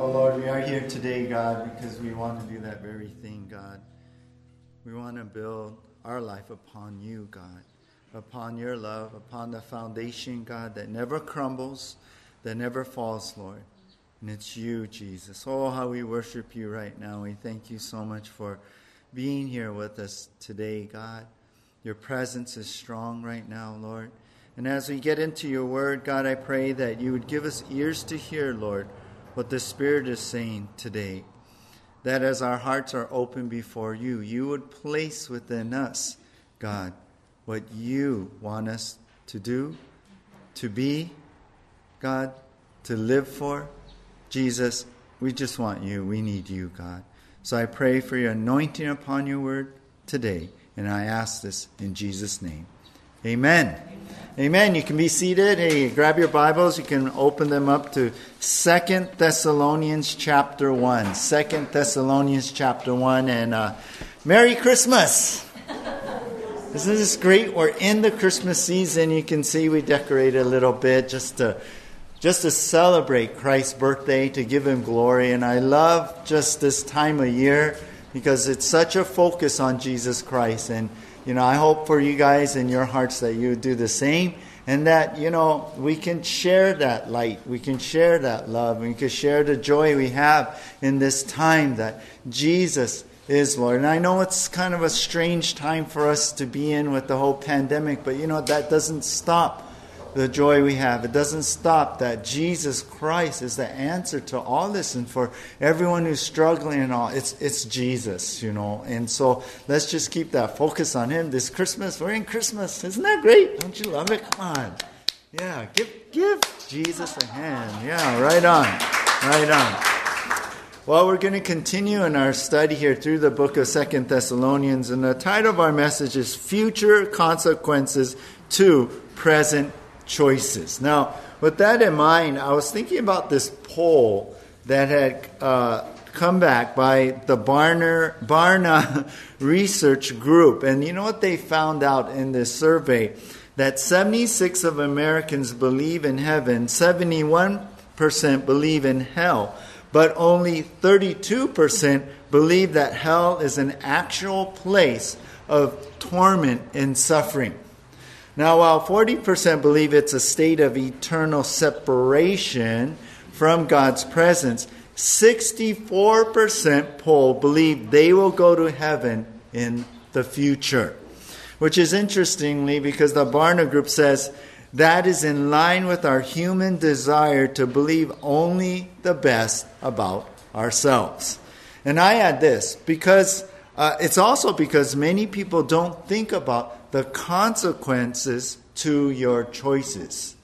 Oh Lord, we are here today, God, because we want to do that very thing, God. We want to build our life upon you, God, upon your love, upon the foundation, God, that never crumbles, that never falls, Lord. And it's you, Jesus. Oh, how we worship you right now. We thank you so much for being here with us today, God. Your presence is strong right now, Lord. And as we get into your word, God, I pray that you would give us ears to hear, Lord, what the Spirit is saying today. That as our hearts are open before you, you would place within us, God, what you want us to do, to be, God, to live for. Jesus, we just want you. We need you, God. So I pray for your anointing upon your word today. And I ask this in Jesus' name. Amen. Amen. Amen. You can be seated. Hey, grab your Bibles. You can open them up to 2 Thessalonians chapter 1. 2 Thessalonians chapter 1. And Merry Christmas. Isn't this great? We're in the Christmas season. You can see we decorated a little bit just to celebrate Christ's birthday, to give him glory. And I love just this time of year because it's such a focus on Jesus Christ. And, you know, I hope for you guys in your hearts that you do the same and that, you know, we can share that light. We can share that love. We can share the joy we have in this time that Jesus is Lord. And I know it's kind of a strange time for us to be in with the whole pandemic, but, you know, that doesn't stop the joy we have. It doesn't stop that Jesus Christ is the answer to all this. And for everyone who's struggling and all, it's Jesus, you know. And so let's just keep that focus on him. This Christmas, we're in Christmas. Isn't that great? Don't you love it? Come on. Yeah, give Jesus a hand. Yeah, right on. Right on. Well, we're going to continue in our study here through the book of 2 Thessalonians. And the title of our message is Future Consequences to Present Choices. Now, with that in mind, I was thinking about this poll that had come back by the Barna research group. And you know what they found out in this survey? That 76% of Americans believe in heaven, 71% believe in hell, but only 32% believe that hell is an actual place of torment and suffering. Now, while 40% believe it's a state of eternal separation from God's presence, 64% polled believe they will go to heaven in the future. Which is interestingly because the Barna Group says that is in line with our human desire to believe only the best about ourselves. And I add this because it's also because many people don't think about the consequences to your choices.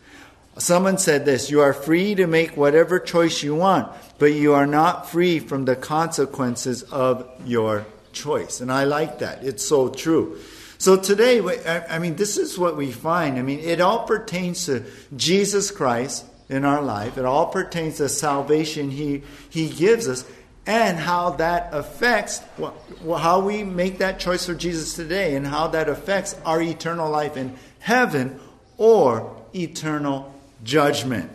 Someone said this, you are free to make whatever choice you want, but you are not free from the consequences of your choice. And I like that. It's so true. So today, I mean, this is what we find. I mean, it all pertains to Jesus Christ in our life. It all pertains to salvation he gives us. And how that affects, how we make that choice for Jesus today and how that affects our eternal life in heaven or eternal judgment.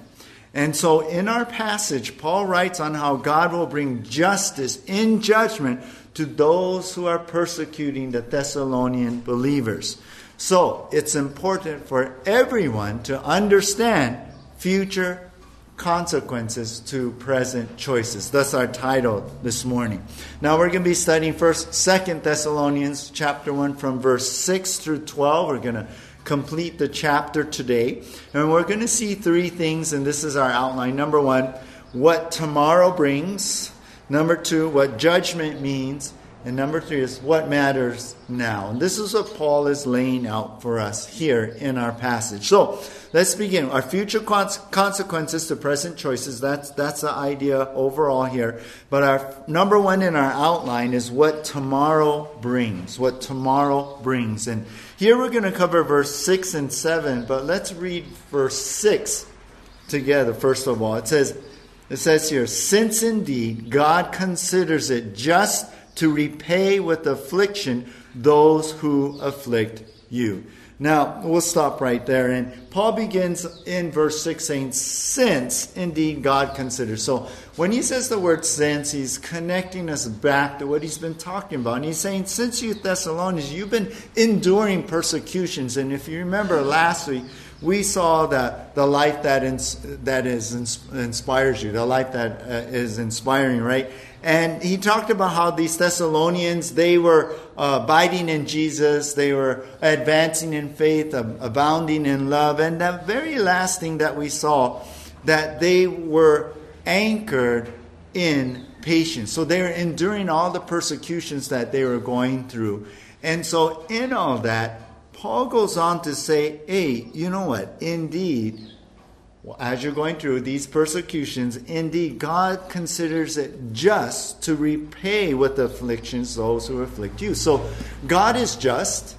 And so in our passage, Paul writes on how God will bring justice in judgment to those who are persecuting the Thessalonian believers. So it's important for everyone to understand future consequences to present choices. That's our title this morning. Now we're going to be studying 2 Thessalonians chapter 1 from verse 6 through 12. We're going to complete the chapter today. And we're going to see three things, and this is our outline. Number one, what tomorrow brings. Number two, what judgment means. And number three is what matters now. And this is what Paul is laying out for us here in our passage. So let's begin. Our future consequences to present choices. That's the idea overall here. But our number one in our outline is what tomorrow brings. What tomorrow brings. And here we're going to cover verse 6 and 7. But let's read verse 6 together first of all. It says here, since indeed God considers it just to repay with affliction those who afflict you. Now, we'll stop right there. And Paul begins in verse 6 saying, since indeed God considers. So when he says the word since, he's connecting us back to what he's been talking about. And he's saying, since you Thessalonians, you've been enduring persecutions. And if you remember last week, we saw that the life that inspires you, the life that is inspiring, right? And he talked about how these Thessalonians, they were abiding in Jesus. They were advancing in faith, abounding in love. And that very last thing that we saw, that they were anchored in patience. So they were enduring all the persecutions that they were going through. And so in all that, Paul goes on to say, hey, you know what? Indeed, as you're going through these persecutions, indeed, God considers it just to repay with afflictions those who afflict you. So God is just,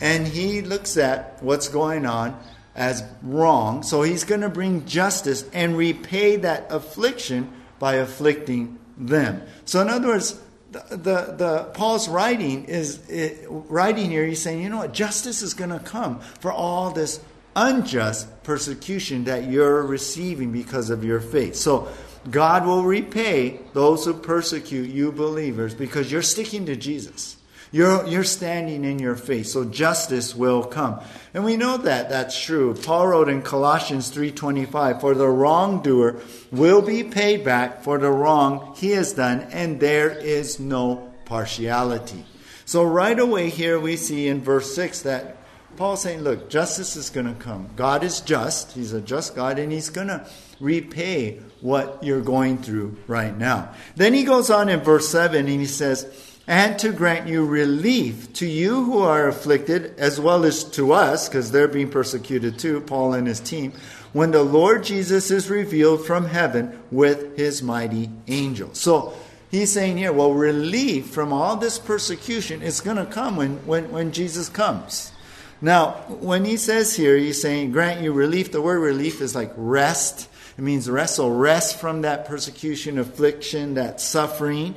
and he looks at what's going on as wrong. So he's going to bring justice and repay that affliction by afflicting them. So in other words, Paul's writing here, he's saying, you know what? Justice is going to come for all this unjust persecution that you're receiving because of your faith. So God will repay those who persecute you believers because you're sticking to Jesus. You're standing in your faith. So justice will come. And we know that that's true. Paul wrote in Colossians 3:25, for the wrongdoer will be paid back for the wrong he has done, and there is no partiality. So right away here we see in verse 6 that Paul's saying, look, justice is going to come. God is just. He's a just God, and he's going to repay what you're going through right now. Then he goes on in verse 7, and he says, and to grant you relief to you who are afflicted, as well as to us, because they're being persecuted too, Paul and his team, when the Lord Jesus is revealed from heaven with his mighty angel. So he's saying here, well, relief from all this persecution is going to come when Jesus comes. Now, when he says here, he's saying, grant you relief. The word relief is like rest. It means rest. So rest from that persecution, affliction, that suffering.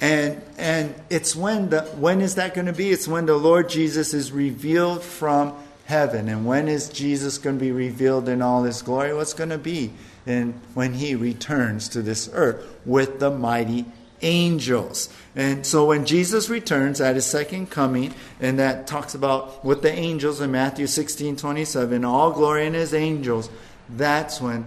And it's when is that going to be? It's when the Lord Jesus is revealed from heaven. And when is Jesus going to be revealed in all his glory? What's going to be? And when he returns to this earth with the mighty angels. And so when Jesus returns at his second coming, and that talks about with the angels in Matthew 16:27, all glory in his angels, that's when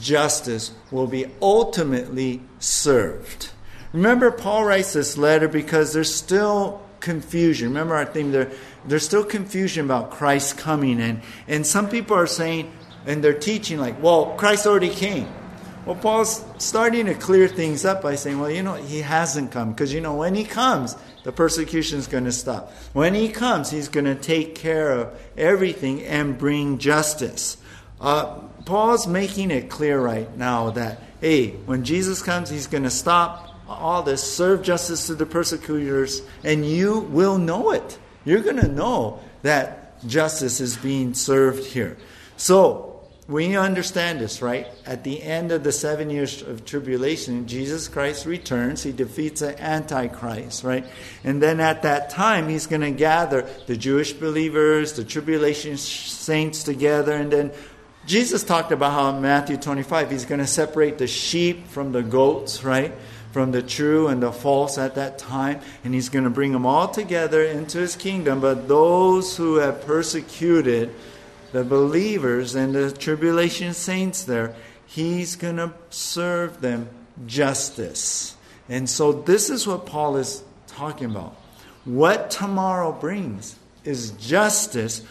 justice will be ultimately served. Remember, Paul writes this letter because there's still confusion. Remember our theme there? There's still confusion about Christ's coming. And some people are saying, and they're teaching like, well, Christ already came. Well, Paul's starting to clear things up by saying, well, you know, he hasn't come. Because, you know, when he comes, the persecution's going to stop. When he comes, he's going to take care of everything and bring justice. Paul's making it clear right now that, hey, when Jesus comes, he's going to stop all this, serve justice to the persecutors, and you will know it. You're going to know that justice is being served here. So we understand this, right? At the end of the 7 years of tribulation, Jesus Christ returns. He defeats the Antichrist, right? And then at that time, he's going to gather the Jewish believers, the tribulation saints together. And then Jesus talked about how in Matthew 25, he's going to separate the sheep from the goats, right? From the true and the false at that time. And he's going to bring them all together into his kingdom. But those who have persecuted the believers and the tribulation saints there, he's going to serve them justice. And so this is what Paul is talking about. What tomorrow brings is justice,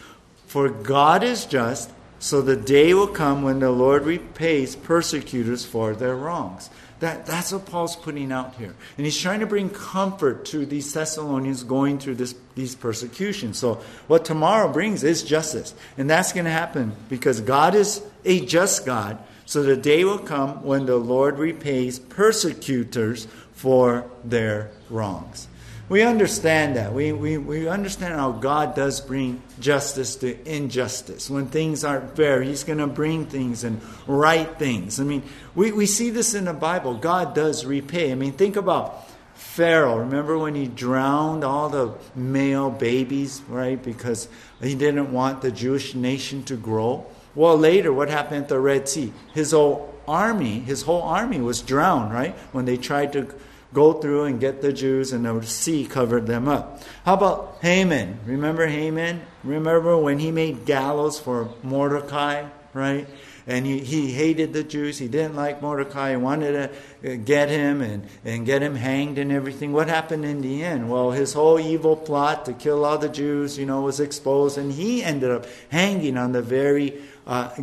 for God is just, so the day will come when the Lord repays persecutors for their wrongs. That's what Paul's putting out here. And he's trying to bring comfort to these Thessalonians going through these persecutions. So what tomorrow brings is justice. And that's going to happen because God is a just God. So the day will come when the Lord repays persecutors for their wrongs. We understand that. We understand how God does bring justice to injustice. When things aren't fair, he's going to bring things and right things. I mean, we see this in the Bible. God does repay. I mean, think about Pharaoh, remember when he drowned all the male babies, right? Because he didn't want the Jewish nation to grow. Well, later, what happened at the Red Sea? His whole army was drowned, right? When they tried to go through and get the Jews, and the sea covered them up. How about Haman? Remember Haman? Remember when he made gallows for Mordecai, right? And he hated the Jews. He didn't like Mordecai. He wanted to get him and get him hanged and everything. What happened in the end? Well, his whole evil plot to kill all the Jews, was exposed. And he ended up hanging on the very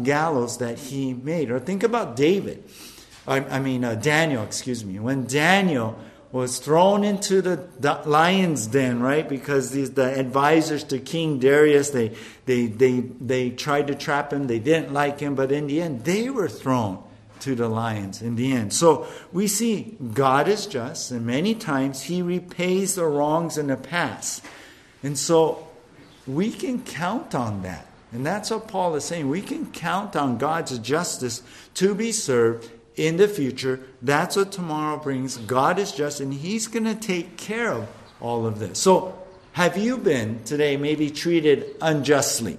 gallows that he made. Or think about Daniel, excuse me. When Daniel was thrown into the lion's den, right? Because the advisors to King Darius, they tried to trap him. They didn't like him. But in the end, they were thrown to the lions in the end. So we see God is just. And many times he repays the wrongs in the past. And so we can count on that. And that's what Paul is saying. We can count on God's justice to be served in the future. That's what tomorrow brings. God is just, and he's going to take care of all of this. So have you been today maybe treated unjustly?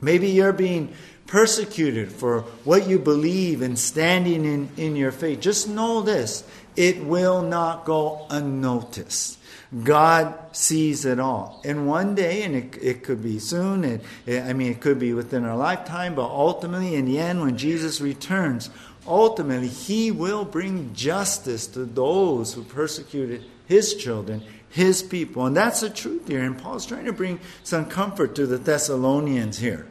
Maybe you're being persecuted for what you believe and standing in your faith. Just know this. It will not go unnoticed. God sees it all. And one day, and it could be soon, it could be within our lifetime, but ultimately in the end when Jesus returns, ultimately, he will bring justice to those who persecuted his children, his people. And that's the truth here. And Paul's trying to bring some comfort to the Thessalonians here.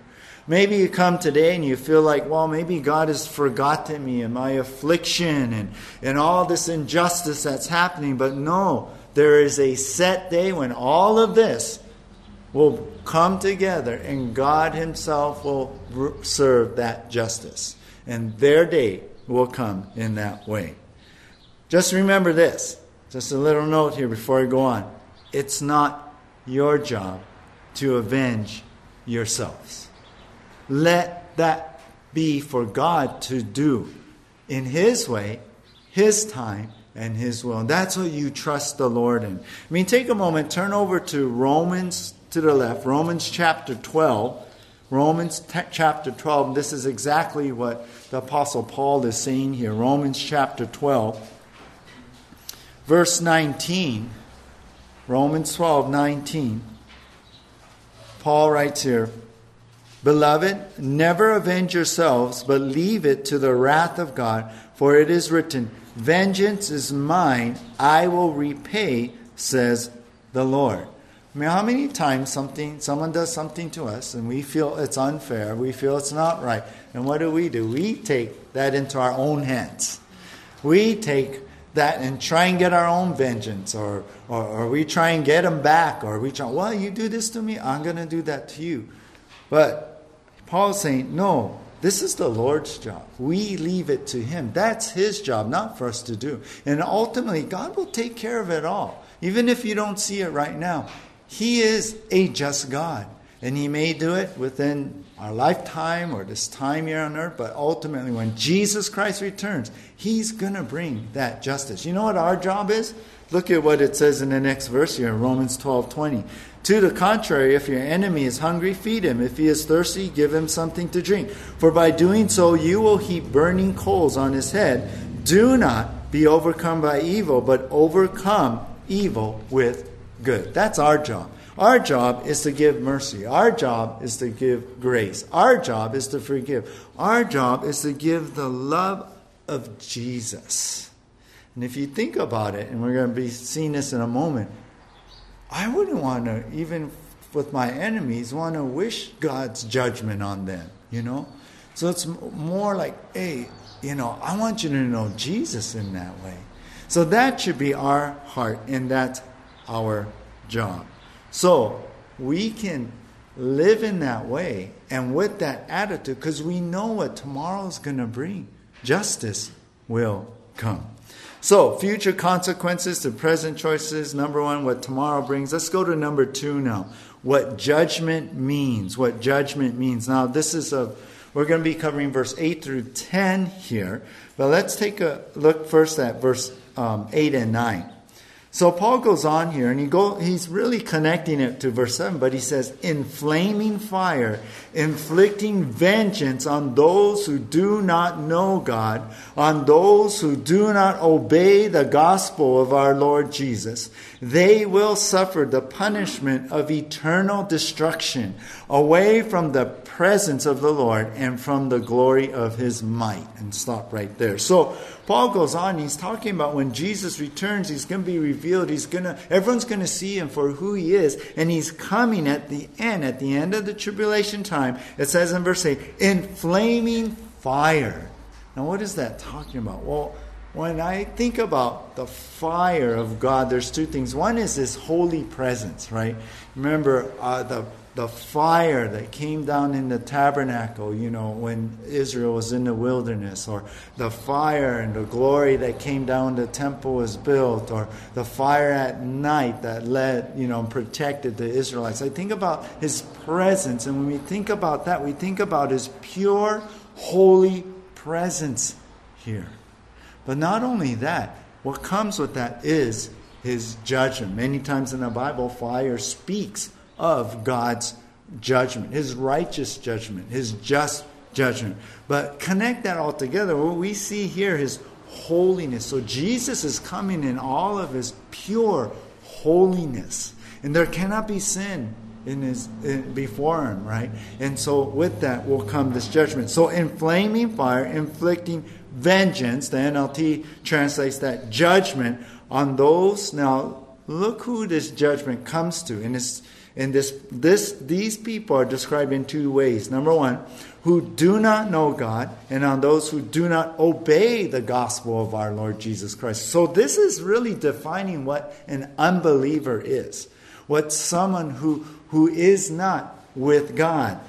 Maybe you come today and you feel like, well, maybe God has forgotten me and my affliction and all this injustice that's happening. But no, there is a set day when all of this will come together and God himself will serve that justice. And their day will come in that way. Just remember this. Just a little note here before I go on. It's not your job to avenge yourselves. Let that be for God to do in his way, his time, and his will. And that's what you trust the Lord in. Take a moment. Turn over to Romans to the left. Romans chapter 12. Romans chapter 12. This is exactly what the Apostle Paul is saying here. Romans chapter 12, verse 19. Romans 12, 19. Paul writes here, "Beloved, never avenge yourselves, but leave it to the wrath of God. For it is written, 'Vengeance is mine, I will repay,' says the Lord." How many times someone does something to us and we feel it's unfair, we feel it's not right. And what do? We take that into our own hands. We take that and try and get our own vengeance or we try and get them back or well, you do this to me, I'm going to do that to you. But Paul's saying, no, this is the Lord's job. We leave it to him. That's his job, not for us to do. And ultimately, God will take care of it all. Even if you don't see it right now, he is a just God, and he may do it within our lifetime or this time here on earth, but ultimately when Jesus Christ returns, he's going to bring that justice. You know what our job is? Look at what it says in the next verse here, Romans 12:20. "To the contrary, if your enemy is hungry, feed him. If he is thirsty, give him something to drink. For by doing so, you will heap burning coals on his head. Do not be overcome by evil, but overcome evil with good." That's our job. Our job is to give mercy. Our job is to give grace. Our job is to forgive. Our job is to give the love of Jesus. And if you think about it, and we're going to be seeing this in a moment, I wouldn't want to, even with my enemies, want to wish God's judgment on them, So it's more like, hey, I want you to know Jesus in that way. So that should be our heart, and that's our job. So we can live in that way and with that attitude because we know what tomorrow's going to bring. Justice will come. So future consequences to present choices. Number one, what tomorrow brings. Let's go to number two now. What judgment means. What judgment means. Now this is we're going to be covering verse 8 through 10 here. But let's take a look first at verse 8 and 9. So Paul goes on here, and he's really connecting it to verse 7, but he says, in flaming fire, inflicting vengeance on those who do not know God, on those who do not obey the gospel of our Lord Jesus. They will suffer the punishment of eternal destruction, away from the presence of the Lord and from the glory of his might. And stop right there. So Paul goes on, he's talking about when Jesus returns, he's going to be revealed. Everyone's going to see him for who he is. And he's coming at the end of the tribulation time. It says in verse 8, in flaming fire. Now what is that talking about? Well, when I think about the fire of God, there's two things. One is this holy presence, right? Remember the fire that came down in the tabernacle, you know, when Israel was in the wilderness, or the fire and the glory that came down when the temple was built, or the fire at night that led, you know, protected the Israelites. I think about his presence, and when we think about that, we think about his pure, holy presence here. But not only that, what comes with that is his judgment. Many times in the Bible, fire speaks of God's judgment, his righteous judgment, his just judgment. But connect that all together. What we see here is holiness. So Jesus is coming in all of his pure holiness. And there cannot be sin before him, right? And so with that will come this judgment. So in flaming fire, inflicting vengeance, the NLT translates that judgment on those. Now, look who this judgment comes to. These people are described in two ways. Number one, who do not know God, and on those who do not obey the gospel of our Lord Jesus Christ. So this is really defining what an unbeliever is. What someone who is not with God.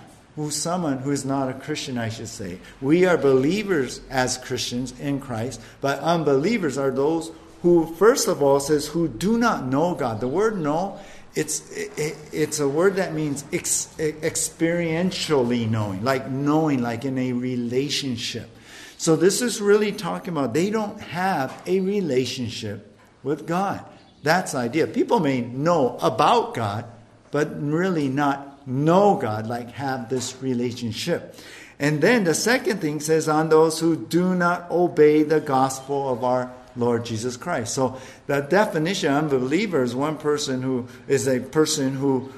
Someone who is not a Christian, I should say. We are believers as Christians in Christ, but unbelievers are those who, first of all, says who do not know God. The word know, it's a word that means experientially knowing, like in a relationship. So this is really talking about they don't have a relationship with God. That's the idea. People may know about God, but really not know God, like have this relationship. And then the second thing says on those who do not obey the gospel of our Lord Jesus Christ. So the definition of unbeliever is one person who is a person who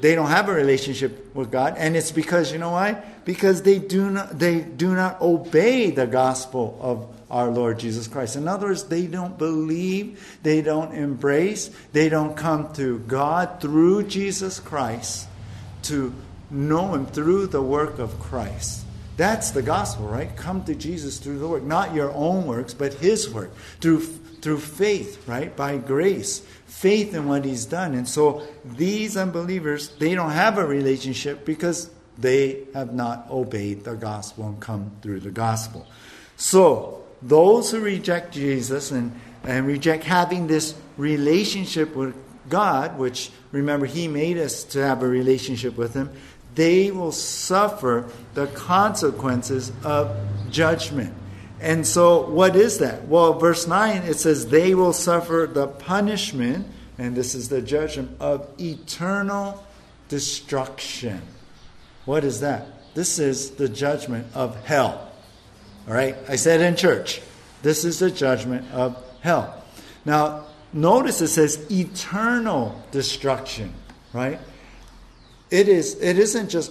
they don't have a relationship with God, and it's because, you know why? Because they do not obey the gospel of our Lord Jesus Christ. In other words, they don't believe, they don't embrace, they don't come to God through Jesus Christ to know him through the work of Christ. That's the gospel, right? Come to Jesus through the work. Not your own works, but his work. Through faith, right? By grace. Faith in what he's done. And so these unbelievers, they don't have a relationship because they have not obeyed the gospel and come through the gospel. So those who reject Jesus and reject having this relationship with God, which, remember, he made us to have a relationship with him, they will suffer the consequences of judgment. And so what is that? Well, verse 9, it says they will suffer the punishment, and this is the judgment, of eternal destruction. What is that? This is the judgment of hell. All right? I said in church, this is the judgment of hell. Now, notice it says eternal destruction, right? It isn't just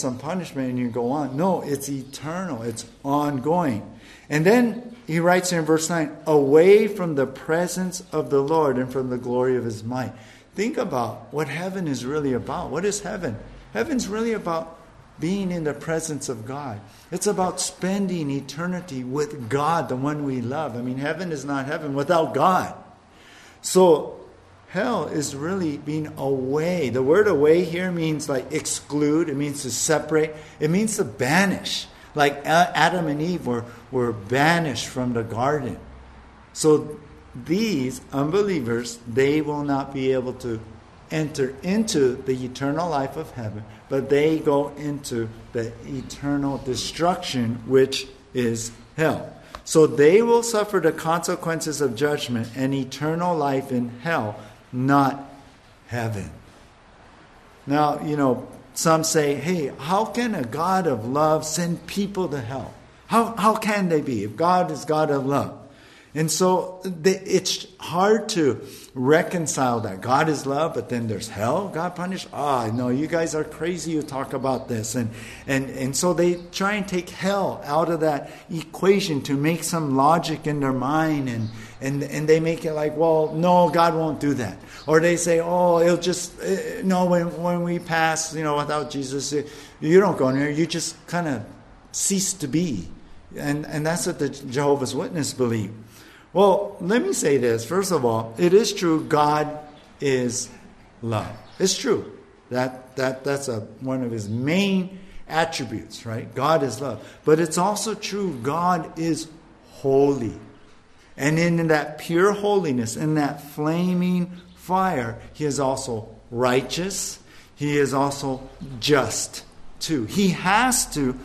some punishment and you go on. No, it's eternal. It's ongoing. And then he writes in verse 9, away from the presence of the Lord and from the glory of his might. Think about what heaven is really about. What is heaven? Heaven's really about being in the presence of God. It's about spending eternity with God, the one we love. I mean, heaven is not heaven without God. So hell is really being away. The word away here means like exclude. It means to separate. It means to banish. Like Adam and Eve were banished from the garden. So these unbelievers, they will not be able to enter into the eternal life of heaven, but they go into the eternal destruction, which is hell. So they will suffer the consequences of judgment and eternal life in hell, not heaven. Now, you know, some say, hey, how can a God of love send people to hell? How can they be if God is God of love? And so it's hard to reconcile that. God is love, but then there's hell. God punished? Ah, no, you guys are crazy. You talk about this. And so they try and take hell out of that equation to make some logic in their mind. And they make it like, well, no, God won't do that. Or they say, oh, it'll just, no, when we pass, you know, without Jesus, you don't go near. You just kind of cease to be. And that's what the Jehovah's Witnesses believe. Well, let me say this. First of all, it is true God is love. It's true. That's one of his main attributes, right? God is love. But it's also true God is holy. And in that pure holiness, in that flaming fire, he is also righteous. He is also just, too. He has to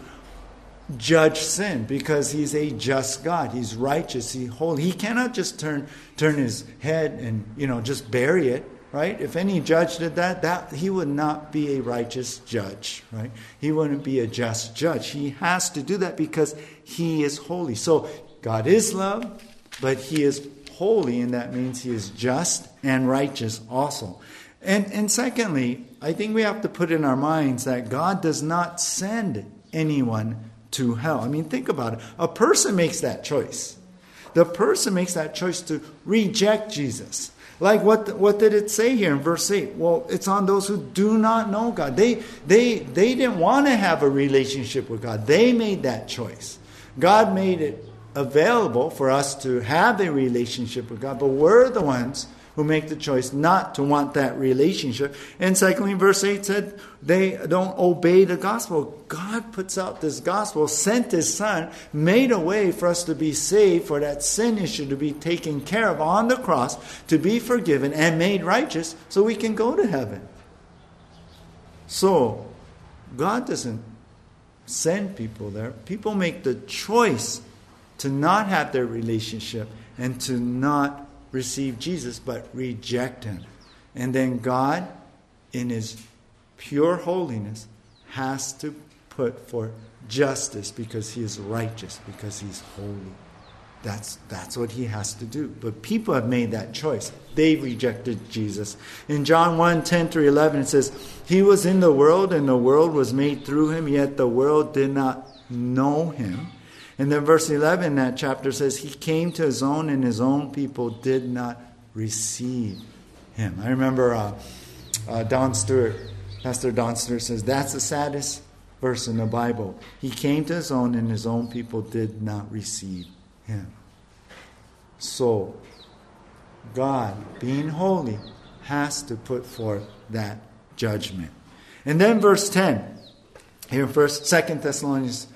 judge sin because he's a just God. He's righteous. He's holy. He cannot just turn his head and, you know, just bury it, right? If any judge did that he would not be a righteous judge, right? He wouldn't be a just judge. He has to do that because he is holy. So God is love, but he is holy, and that means he is just and righteous also. And secondly, I think we have to put in our minds that God does not send anyone to hell. I mean, think about it. A person makes that choice. The person makes that choice to reject Jesus. Like what did it say here in verse 8? Well, it's on those who do not know God. They didn't want to have a relationship with God. They made that choice. God made it available for us to have a relationship with God, but we're the ones who make the choice not to want that relationship. And secondly, verse 8 said they don't obey the gospel. God puts out this gospel, sent his son, made a way for us to be saved, for that sin issue to be taken care of on the cross, to be forgiven and made righteous so we can go to heaven. So, God doesn't send people there. People make the choice to not have their relationship and to not receive Jesus, but reject him. And then God, in his pure holiness, has to put forth justice because he is righteous, because he's holy. That's what he has to do. But people have made that choice. They rejected Jesus. In John 1:10-11, it says, "He was in the world, and the world was made through him, yet the world did not know him." And then verse 11 in that chapter says, he came to his own, and his own people did not receive him. I remember Don Stewart, Pastor Don Stewart says, that's the saddest verse in the Bible. He came to his own, and his own people did not receive him. So, God, being holy, has to put forth that judgment. And then verse 10, here in 2 Thessalonians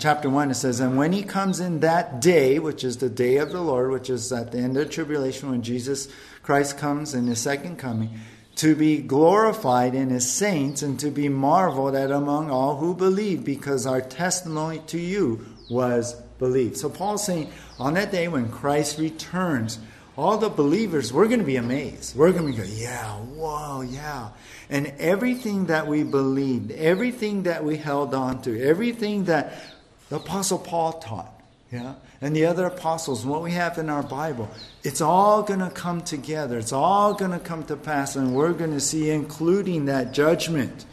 chapter 1, it says, and when he comes in that day, which is the day of the Lord, which is at the end of the tribulation when Jesus Christ comes in his second coming, to be glorified in his saints and to be marveled at among all who believe, because our testimony to you was believed. So Paul's saying, on that day when Christ returns, all the believers, we're going to be amazed. We're going to go, yeah, whoa, yeah. And everything that we believed, everything that we held on to, everything that the Apostle Paul taught, yeah, and the other apostles, what we have in our Bible, it's all going to come together. It's all going to come to pass, and we're going to see, including that judgment.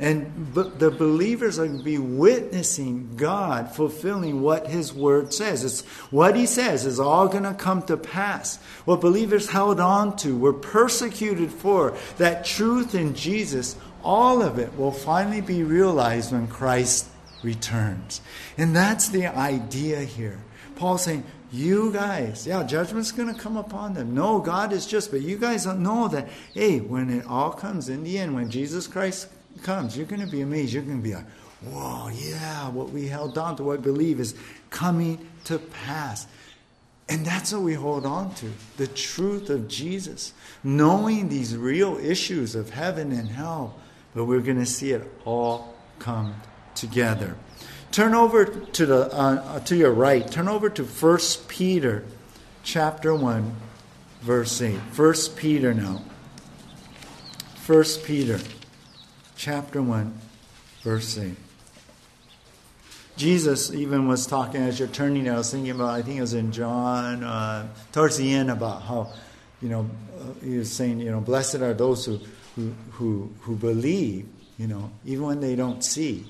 And the believers are going to be witnessing God fulfilling what his word says. It's what he says is all going to come to pass. What believers held on to, were persecuted for, that truth in Jesus, all of it will finally be realized when Christ returns. And that's the idea here. Paul's saying, you guys, yeah, judgment's going to come upon them. No, God is just, but you guys don't know that, hey, when it all comes in the end, when Jesus Christ comes, you're going to be amazed. You're going to be like, whoa, yeah, what we held on to, what we believe is coming to pass. And that's what we hold on to, the truth of Jesus, knowing these real issues of heaven and hell, but we're going to see it all come together. Turn over to the to your right. Turn over to 1 Peter chapter 1, verse 8. 1 Peter now. 1 Peter chapter 1, verse 8. Jesus even was talking, as you're turning, I was thinking about, I think it was in John, towards the end, about how, he was saying, blessed are those who believe, even when they don't see,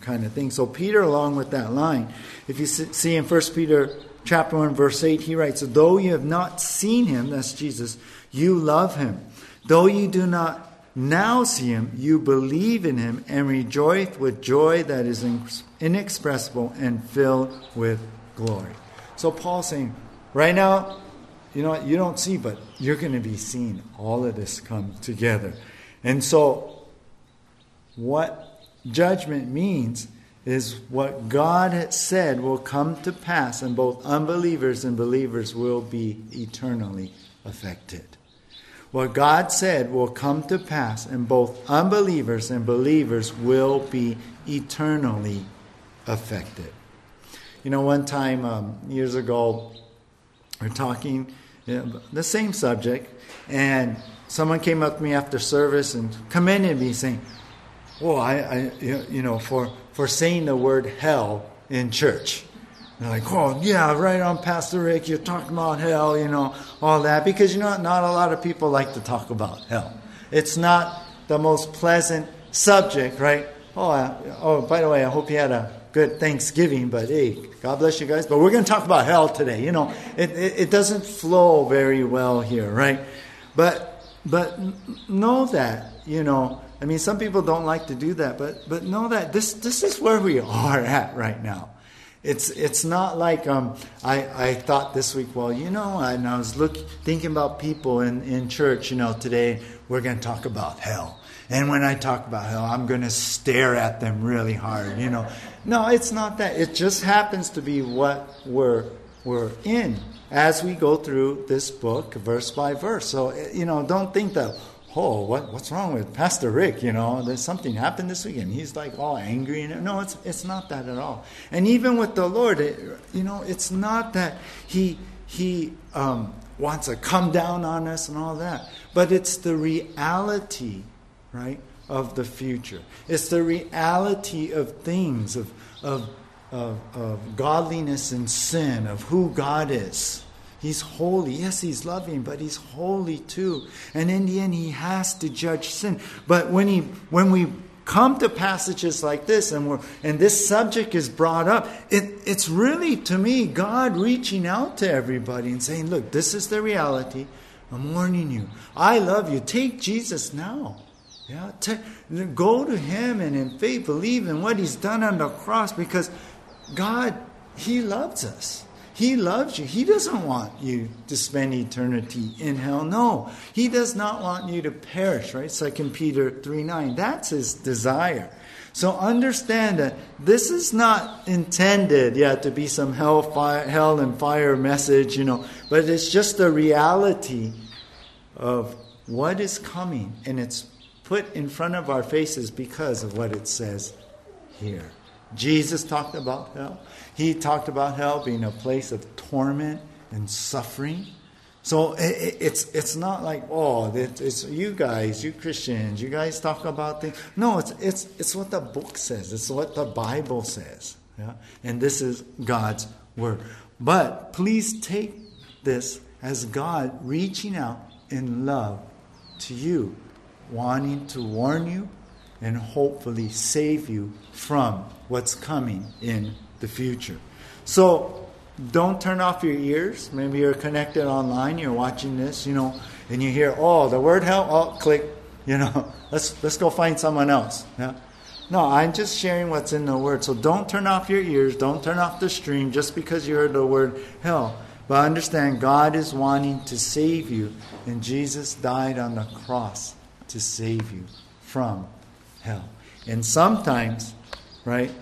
kind of thing. So Peter, along with that line, if you see in 1 Peter chapter 1, verse 8, he writes, though you have not seen him, that's Jesus, you love him. Though you do not now see him, you believe in him and rejoice with joy that is inexpressible and filled with glory. So Paul's saying, right now, you don't see, but you're going to be seen. All of this comes together. And so what judgment means is what God had said will come to pass, and both unbelievers and believers will be eternally affected. What God said will come to pass, and both unbelievers and believers will be eternally affected. One time, years ago, we were talking the same subject, and someone came up to me after service and commended me, saying, "Well, for saying the word hell in church." They're like, oh, yeah, right on, Pastor Rick, you're talking about hell, all that. Because, not a lot of people like to talk about hell. It's not the most pleasant subject, right? Oh, by the way, I hope you had a good Thanksgiving, but hey, God bless you guys. But we're going to talk about hell today. It doesn't flow very well here, right? But know that, some people don't like to do that, but know that this is where we are at right now. It's not like I thought this week, and I was thinking about people in church, today we're going to talk about hell. And when I talk about hell, I'm going to stare at them really hard, No, it's not that. It just happens to be what we're in as we go through this book verse by verse. So, don't think that, what's wrong with Pastor Rick? There's something happened this weekend. He's all angry. And no, it's not that at all. And even with the Lord, it's not that he wants to come down on us and all that. But it's the reality, right, of the future. It's the reality of things, of godliness and sin, of who God is. He's holy. Yes, he's loving, but he's holy too. And in the end, he has to judge sin. But when we come to passages like this, and this subject is brought up, it's really, to me, God reaching out to everybody and saying, look, this is the reality. I'm warning you. I love you. Take Jesus now. Yeah, go to him and in faith believe in what he's done on the cross, because God, he loves us. He loves you. He doesn't want you to spend eternity in hell. No, he does not want you to perish, right? 2 Peter 3:9. That's his desire. So understand that this is not intended, to be some hell and fire message, but it's just the reality of what is coming, and it's put in front of our faces because of what it says here. Jesus talked about hell. He talked about hell being a place of torment and suffering. So it's not like, it's you Christians, you guys talk about things. No, it's what the book says. It's what the Bible says. Yeah? And this is God's word. But please take this as God reaching out in love to you, wanting to warn you, and hopefully save you from what's coming in the future. So don't turn off your ears. Maybe you're connected online, you're watching this, and you hear, the word hell, click, let's go find someone else. Yeah? No, I'm just sharing what's in the word. So don't turn off your ears, don't turn off the stream just because you heard the word hell. But understand, God is wanting to save you, and Jesus died on the cross to save you from hell. And sometimes, right,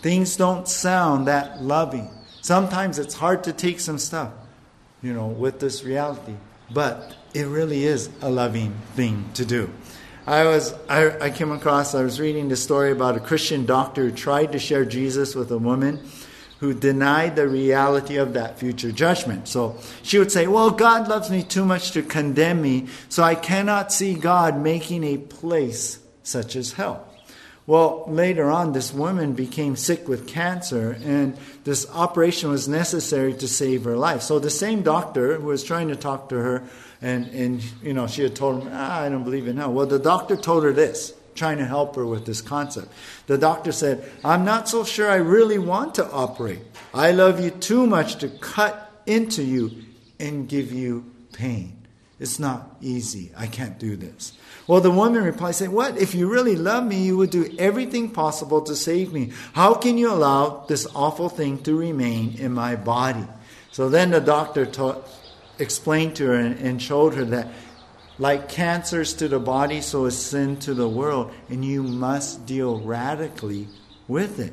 things don't sound that loving. Sometimes it's hard to take some stuff, with this reality. But it really is a loving thing to do. I was reading this story about a Christian doctor who tried to share Jesus with a woman who denied the reality of that future judgment. So she would say, well, God loves me too much to condemn me, so I cannot see God making a place such as hell. Well, later on, this woman became sick with cancer, and this operation was necessary to save her life. So the same doctor who was trying to talk to her, and she had told him, I don't believe in hell. Well, the doctor told her this, trying to help her with this concept. The doctor said, I'm not so sure I really want to operate. I love you too much to cut into you and give you pain. It's not easy. I can't do this. Well, the woman replied, saying, what? If you really love me, you would do everything possible to save me. How can you allow this awful thing to remain in my body? So then the doctor explained to her and showed her that like cancer's to the body, so is sin to the world. And you must deal radically with it.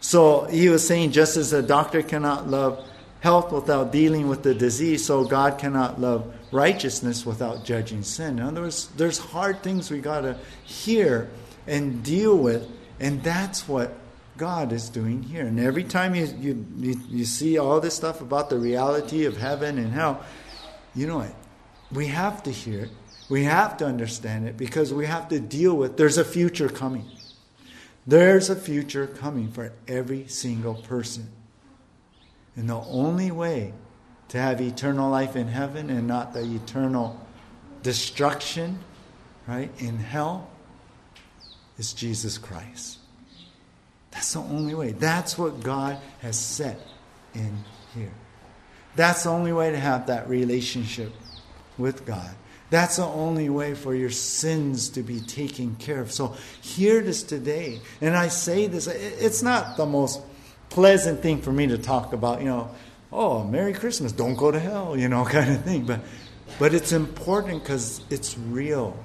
So he was saying, just as a doctor cannot love health without dealing with the disease, so God cannot love righteousness without judging sin. In other words, there's hard things we got to hear and deal with, and that's what God is doing here. And every time you see all this stuff about the reality of heaven and hell, you know it. We have to hear it. We have to understand it because we have to deal with there's a future coming. There's a future coming for every single person. And the only way to have eternal life in heaven and not the eternal destruction, right, in hell, is Jesus Christ. That's the only way. That's what God has set in here. That's the only way to have that relationship with God. That's the only way for your sins to be taken care of. So hear this today. And I say this, it's not the most pleasant thing for me to talk about, oh, Merry Christmas, don't go to hell, kind of thing. But it's important because it's real.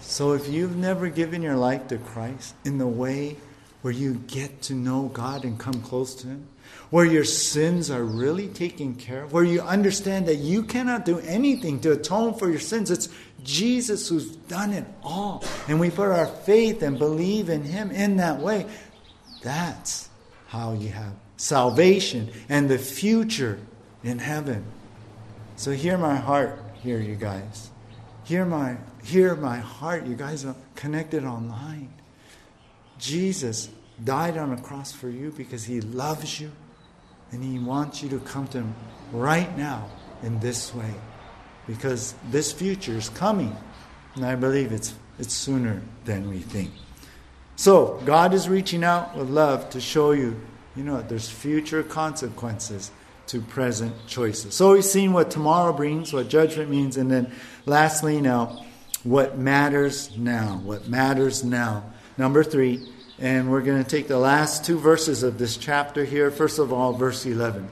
So if you've never given your life to Christ in the way where you get to know God and come close to Him, where your sins are really taken care of, where you understand that you cannot do anything to atone for your sins. It's Jesus who's done it all. And we put our faith and believe in Him in that way. That's how you have salvation and the future in heaven. So hear my heart here, you guys. Hear my heart. You guys are connected online. Jesus died on a cross for you because He loves you and He wants you to come to Him right now in this way, because this future is coming, and I believe it's sooner than we think. So God is reaching out with love to show you, there's future consequences to present choices. So we've seen what tomorrow brings, what judgment means, and then lastly now, what matters now. What matters now. Number 3, and we're going to take the last 2 verses of this chapter here. First of all, verse 11.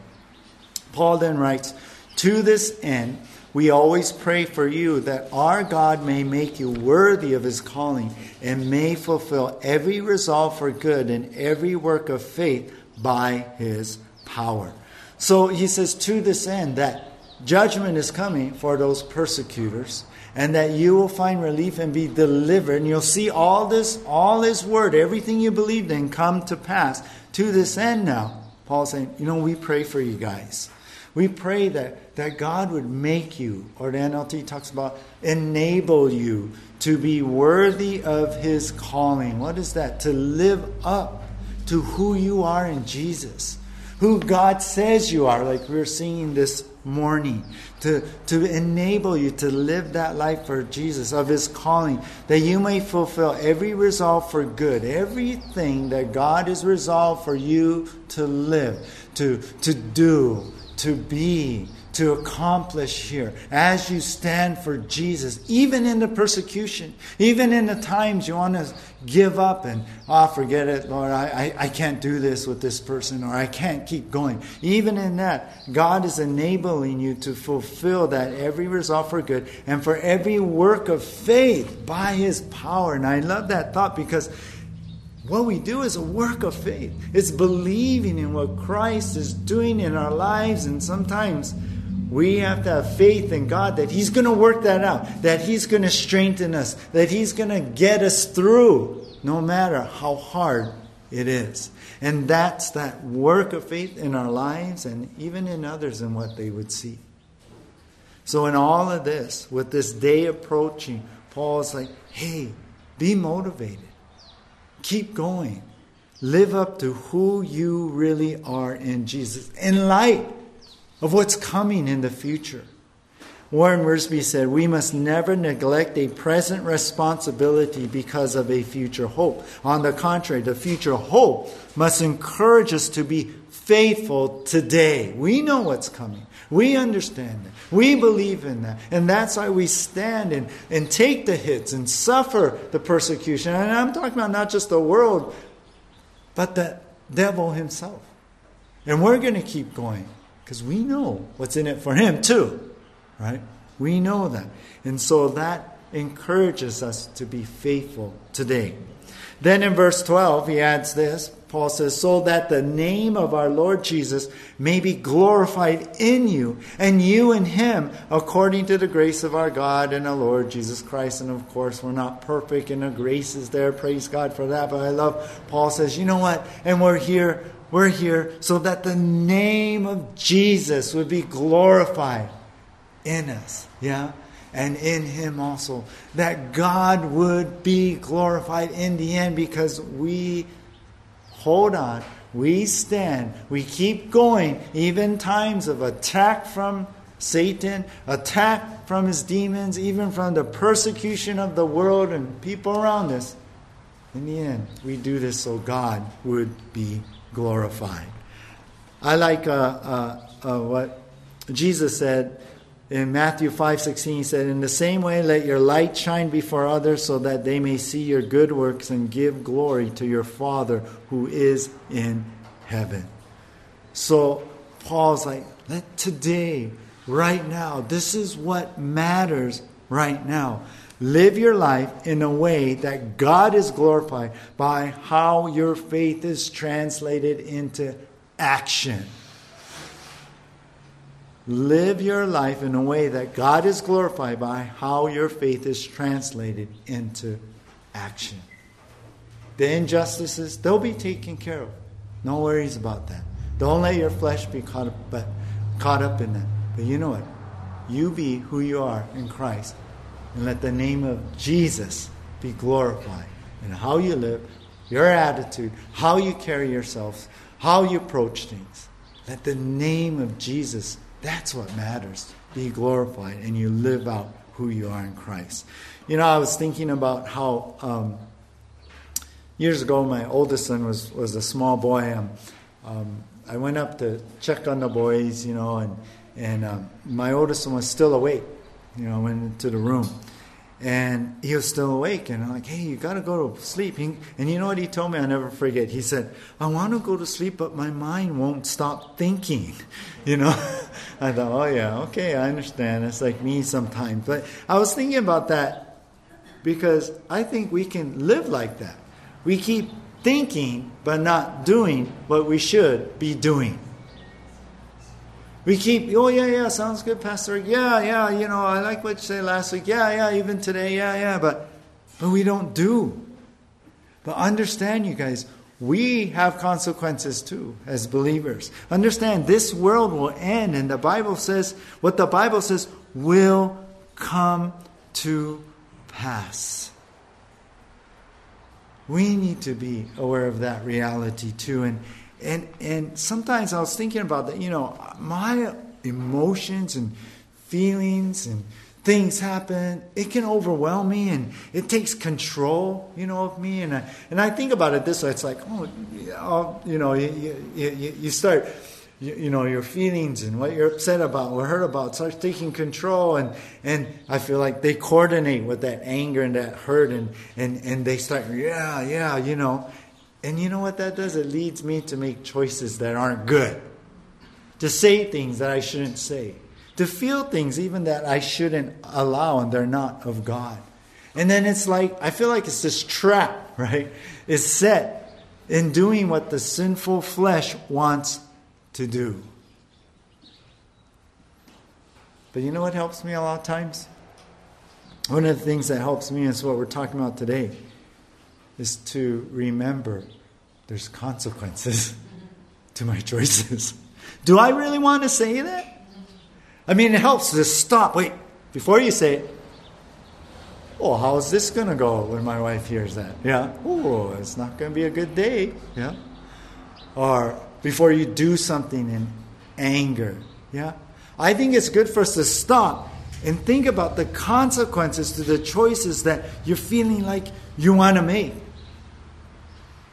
Paul then writes, to this end, we always pray for you that our God may make you worthy of His calling and may fulfill every resolve for good and every work of faith by His power. So he says, to this end, that judgment is coming for those persecutors, and that you will find relief and be delivered. And you'll see all this, all His word, everything you believed in, come to pass. To this end now, Paul's saying, we pray for you guys. We pray that God would make you, or the NLT talks about, enable you to be worthy of His calling. What is that? To live up to who you are in Jesus, who God says you are, like we were singing this morning, to enable you to live that life for Jesus, of His calling, that you may fulfill every resolve for good, everything that God is resolved for you to live, to do, to be, to accomplish here as you stand for Jesus, even in the persecution, even in the times you want to give up and, forget it, Lord, I can't do this with this person, or I can't keep going. Even in that, God is enabling you to fulfill that every resolve for good and for every work of faith by His power. And I love that thought, because what we do is a work of faith. It's believing in what Christ is doing in our lives, and sometimes We have to have faith in God that He's going to work that out, that He's going to strengthen us, that He's going to get us through no matter how hard it is. And that's that work of faith in our lives and even in others in what they would see. So in all of this, with this day approaching, Paul's like, hey, be motivated. Keep going. Live up to who you really are in Jesus in light of what's coming in the future. Warren Wiersbe said, we must never neglect a present responsibility because of a future hope. On the contrary, the future hope must encourage us to be faithful today. We know what's coming. We understand that. We believe in that. And that's why we stand and take the hits and suffer the persecution. And I'm talking about not just the world, but the devil himself. And we're going to keep going because we know what's in it for him too. Right? We know that. And so that encourages us to be faithful today. Then in verse 12, he adds this. Paul says, so that the name of our Lord Jesus may be glorified in you, and you in him, according to the grace of our God and our Lord Jesus Christ. And of course, we're not perfect, and the grace is there. Praise God for that. But I love, Paul says, you know what? And we're here so that the name of Jesus would be glorified in us. Yeah? And in him also. That God would be glorified in the end because we hold on. We stand. We keep going. Even times of attack from Satan, attack from his demons, even from the persecution of the world and people around us. In the end, we do this so God would be glorified. I like what Jesus said in Matthew 5:16. He said, in the same way, let your light shine before others so that they may see your good works and give glory to your Father who is in heaven. So Paul's like, let today, right now, this is what matters right now. Live your life in a way that God is glorified by how your faith is translated into action. Live your life in a way that God is glorified by how your faith is translated into action. The injustices, they'll be taken care of. No worries about that. Don't let your flesh be caught up in that. But you know what? You be who you are in Christ. And let the name of Jesus be glorified in how you live, your attitude, how you carry yourselves, how you approach things. Let the name of Jesus, that's what matters, be glorified, and you live out who you are in Christ. You know, I was thinking about how years ago my oldest son was a small boy. And, I went up to check on the boys, you know, and my oldest son was still awake. You know, I went into the room, and he was still awake. And I'm like, hey, you got to go to sleep. And you know what he told me? I'll never forget. He said, I want to go to sleep, but my mind won't stop thinking. You know, I thought, oh, yeah, okay, I understand. It's like me sometimes. But I was thinking about that because I think we can live like that. We keep thinking but not doing what we should be doing. We keep, oh, yeah, sounds good, Pastor. Yeah, you know, I like what you said last week. Yeah, even today, yeah. But we don't do. But understand, you guys, we have consequences too as believers. Understand, this world will end. And the Bible says, what the Bible says will come to pass. We need to be aware of that reality too. And sometimes I was thinking about that, you know, my emotions and feelings and things happen. It can overwhelm me and it takes control, you know, of me. And I think about it this way. It's like, oh, you know, you start, you know, your feelings and what you're upset about or hurt about starts taking control. And I feel like they coordinate with that anger and that hurt. And they start, yeah, you know. And you know what that does? It leads me to make choices that aren't good. To say things that I shouldn't say. To feel things even that I shouldn't allow and they're not of God. And then it's like, I feel like it's this trap, right? It's set in doing what the sinful flesh wants to do. But you know what helps me a lot of times? One of the things that helps me is what we're talking about today, is to remember there's consequences to my choices. Do I really want to say that? I mean, it helps to stop. Wait, before you say it, oh, how is this going to go when my wife hears that? Yeah. Oh, it's not going to be a good day. Yeah. Or before you do something in anger. Yeah. I think it's good for us to stop and think about the consequences to the choices that you're feeling like you want to make.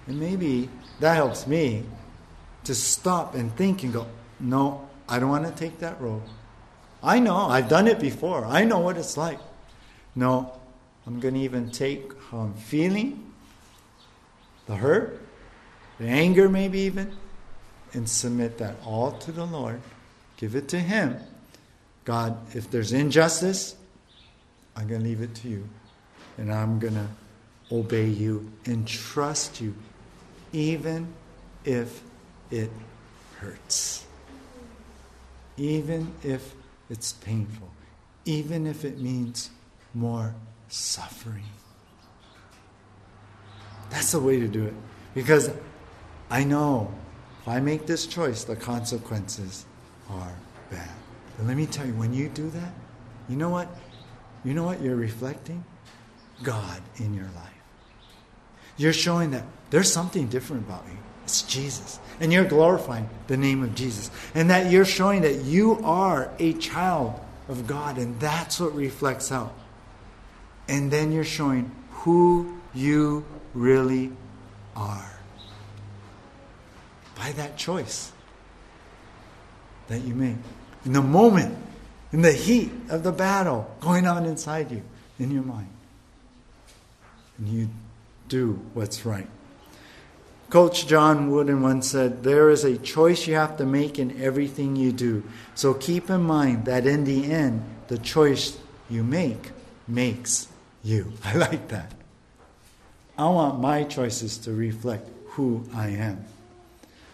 And maybe that helps me to stop and think and go, no, I don't want to take that road. I know, I've done it before. I know what it's like. No, I'm going to even take how I'm feeling, the hurt, the anger maybe even, and submit that all to the Lord. Give it to Him. God, if there's injustice, I'm going to leave it to you. And I'm going to obey you and trust you, even if it hurts. Even if it's painful. Even if it means more suffering. That's the way to do it. Because I know if I make this choice, the consequences are bad. But let me tell you, when you do that, you know what? You know what you're reflecting? God in your life. You're showing that there's something different about you. It's Jesus. And you're glorifying the name of Jesus. And that you're showing that you are a child of God. And that's what reflects out. And then you're showing who you really are. By that choice that you make. In the moment, in the heat of the battle going on inside you, in your mind. And you do what's right. Coach John Wooden once said, there is a choice you have to make in everything you do. So keep in mind that in the end, the choice you make makes you. I like that. I want my choices to reflect who I am.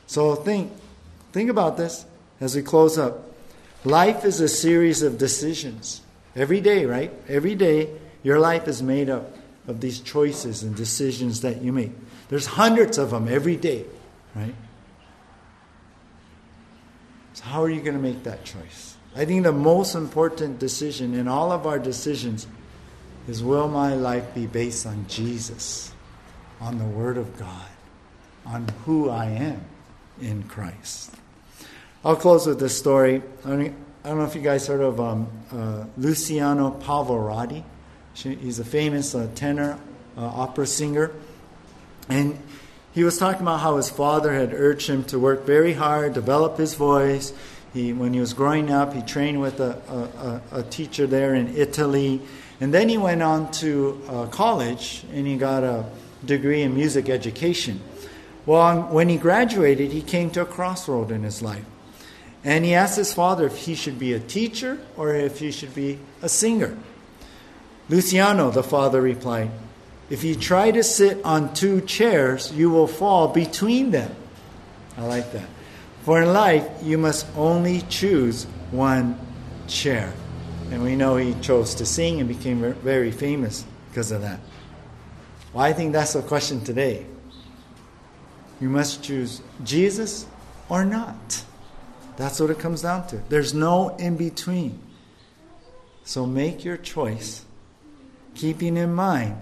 So think about this as we close up. Life is a series of decisions. Every day, right? Every day, your life is made up of these choices and decisions that you make. There's hundreds of them every day, right? So how are you going to make that choice? I think the most important decision in all of our decisions is, will my life be based on Jesus, on the Word of God, on who I am in Christ? I'll close with this story. I don't know if you guys heard of Luciano Pavarotti. He's a famous tenor, opera singer. And he was talking about how his father had urged him to work very hard, develop his voice. When he was growing up, he trained with a teacher there in Italy. And then he went on to college, and he got a degree in music education. Well, when he graduated, he came to a crossroad in his life. And he asked his father if he should be a teacher or if he should be a singer. Luciano, the father replied, if you try to sit on two chairs, you will fall between them. I like that. For in life, you must only choose one chair. And we know he chose to sing and became very famous because of that. Well, I think that's the question today. You must choose Jesus or not. That's what it comes down to. There's no in between. So make your choice, keeping in mind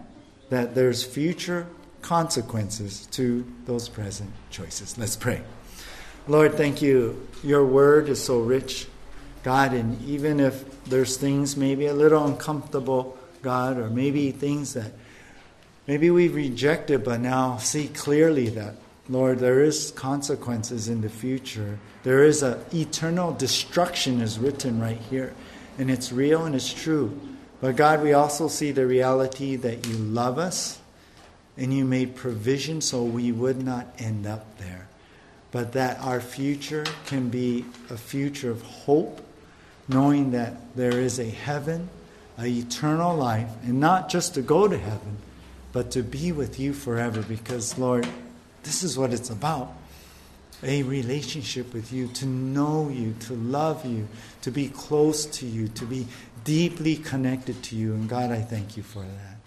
that there's future consequences to those present choices. Let's pray. Lord, thank you. Your word is so rich, God, and even if there's things maybe a little uncomfortable, God, or maybe things that maybe we've rejected but now see clearly that, Lord, there is consequences in the future. There is an eternal destruction is written right here. And it's real and it's true. But God, we also see the reality that you love us and you made provision so we would not end up there. But that our future can be a future of hope, knowing that there is a heaven, an eternal life, and not just to go to heaven, but to be with you forever. Because, Lord, this is what it's about. a relationship with you, to know you, to love you, to be close to you, to be deeply connected to you. And God, I thank you for that.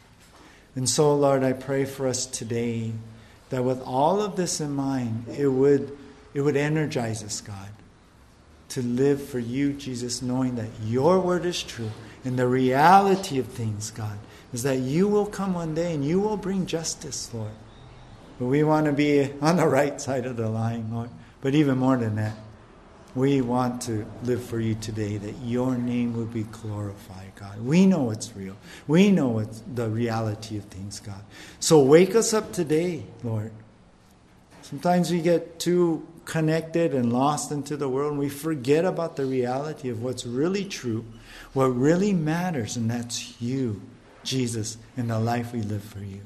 And so, Lord, I pray for us today that with all of this in mind, it would energize us, God, to live for you, Jesus, knowing that your word is true. And the reality of things, God, is that you will come one day and you will bring justice, Lord. But we want to be on the right side of the line, Lord. But even more than that, we want to live for you today, that your name will be glorified, God. We know it's real. We know it's the reality of things, God. So wake us up today, Lord. Sometimes we get too connected and lost into the world, and we forget about the reality of what's really true, what really matters, and that's you, Jesus, and the life we live for you.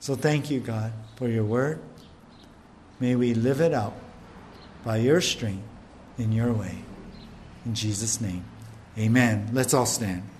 So thank you, God, for your word. May we live it out by your strength in your way. In Jesus' name, amen. Let's all stand.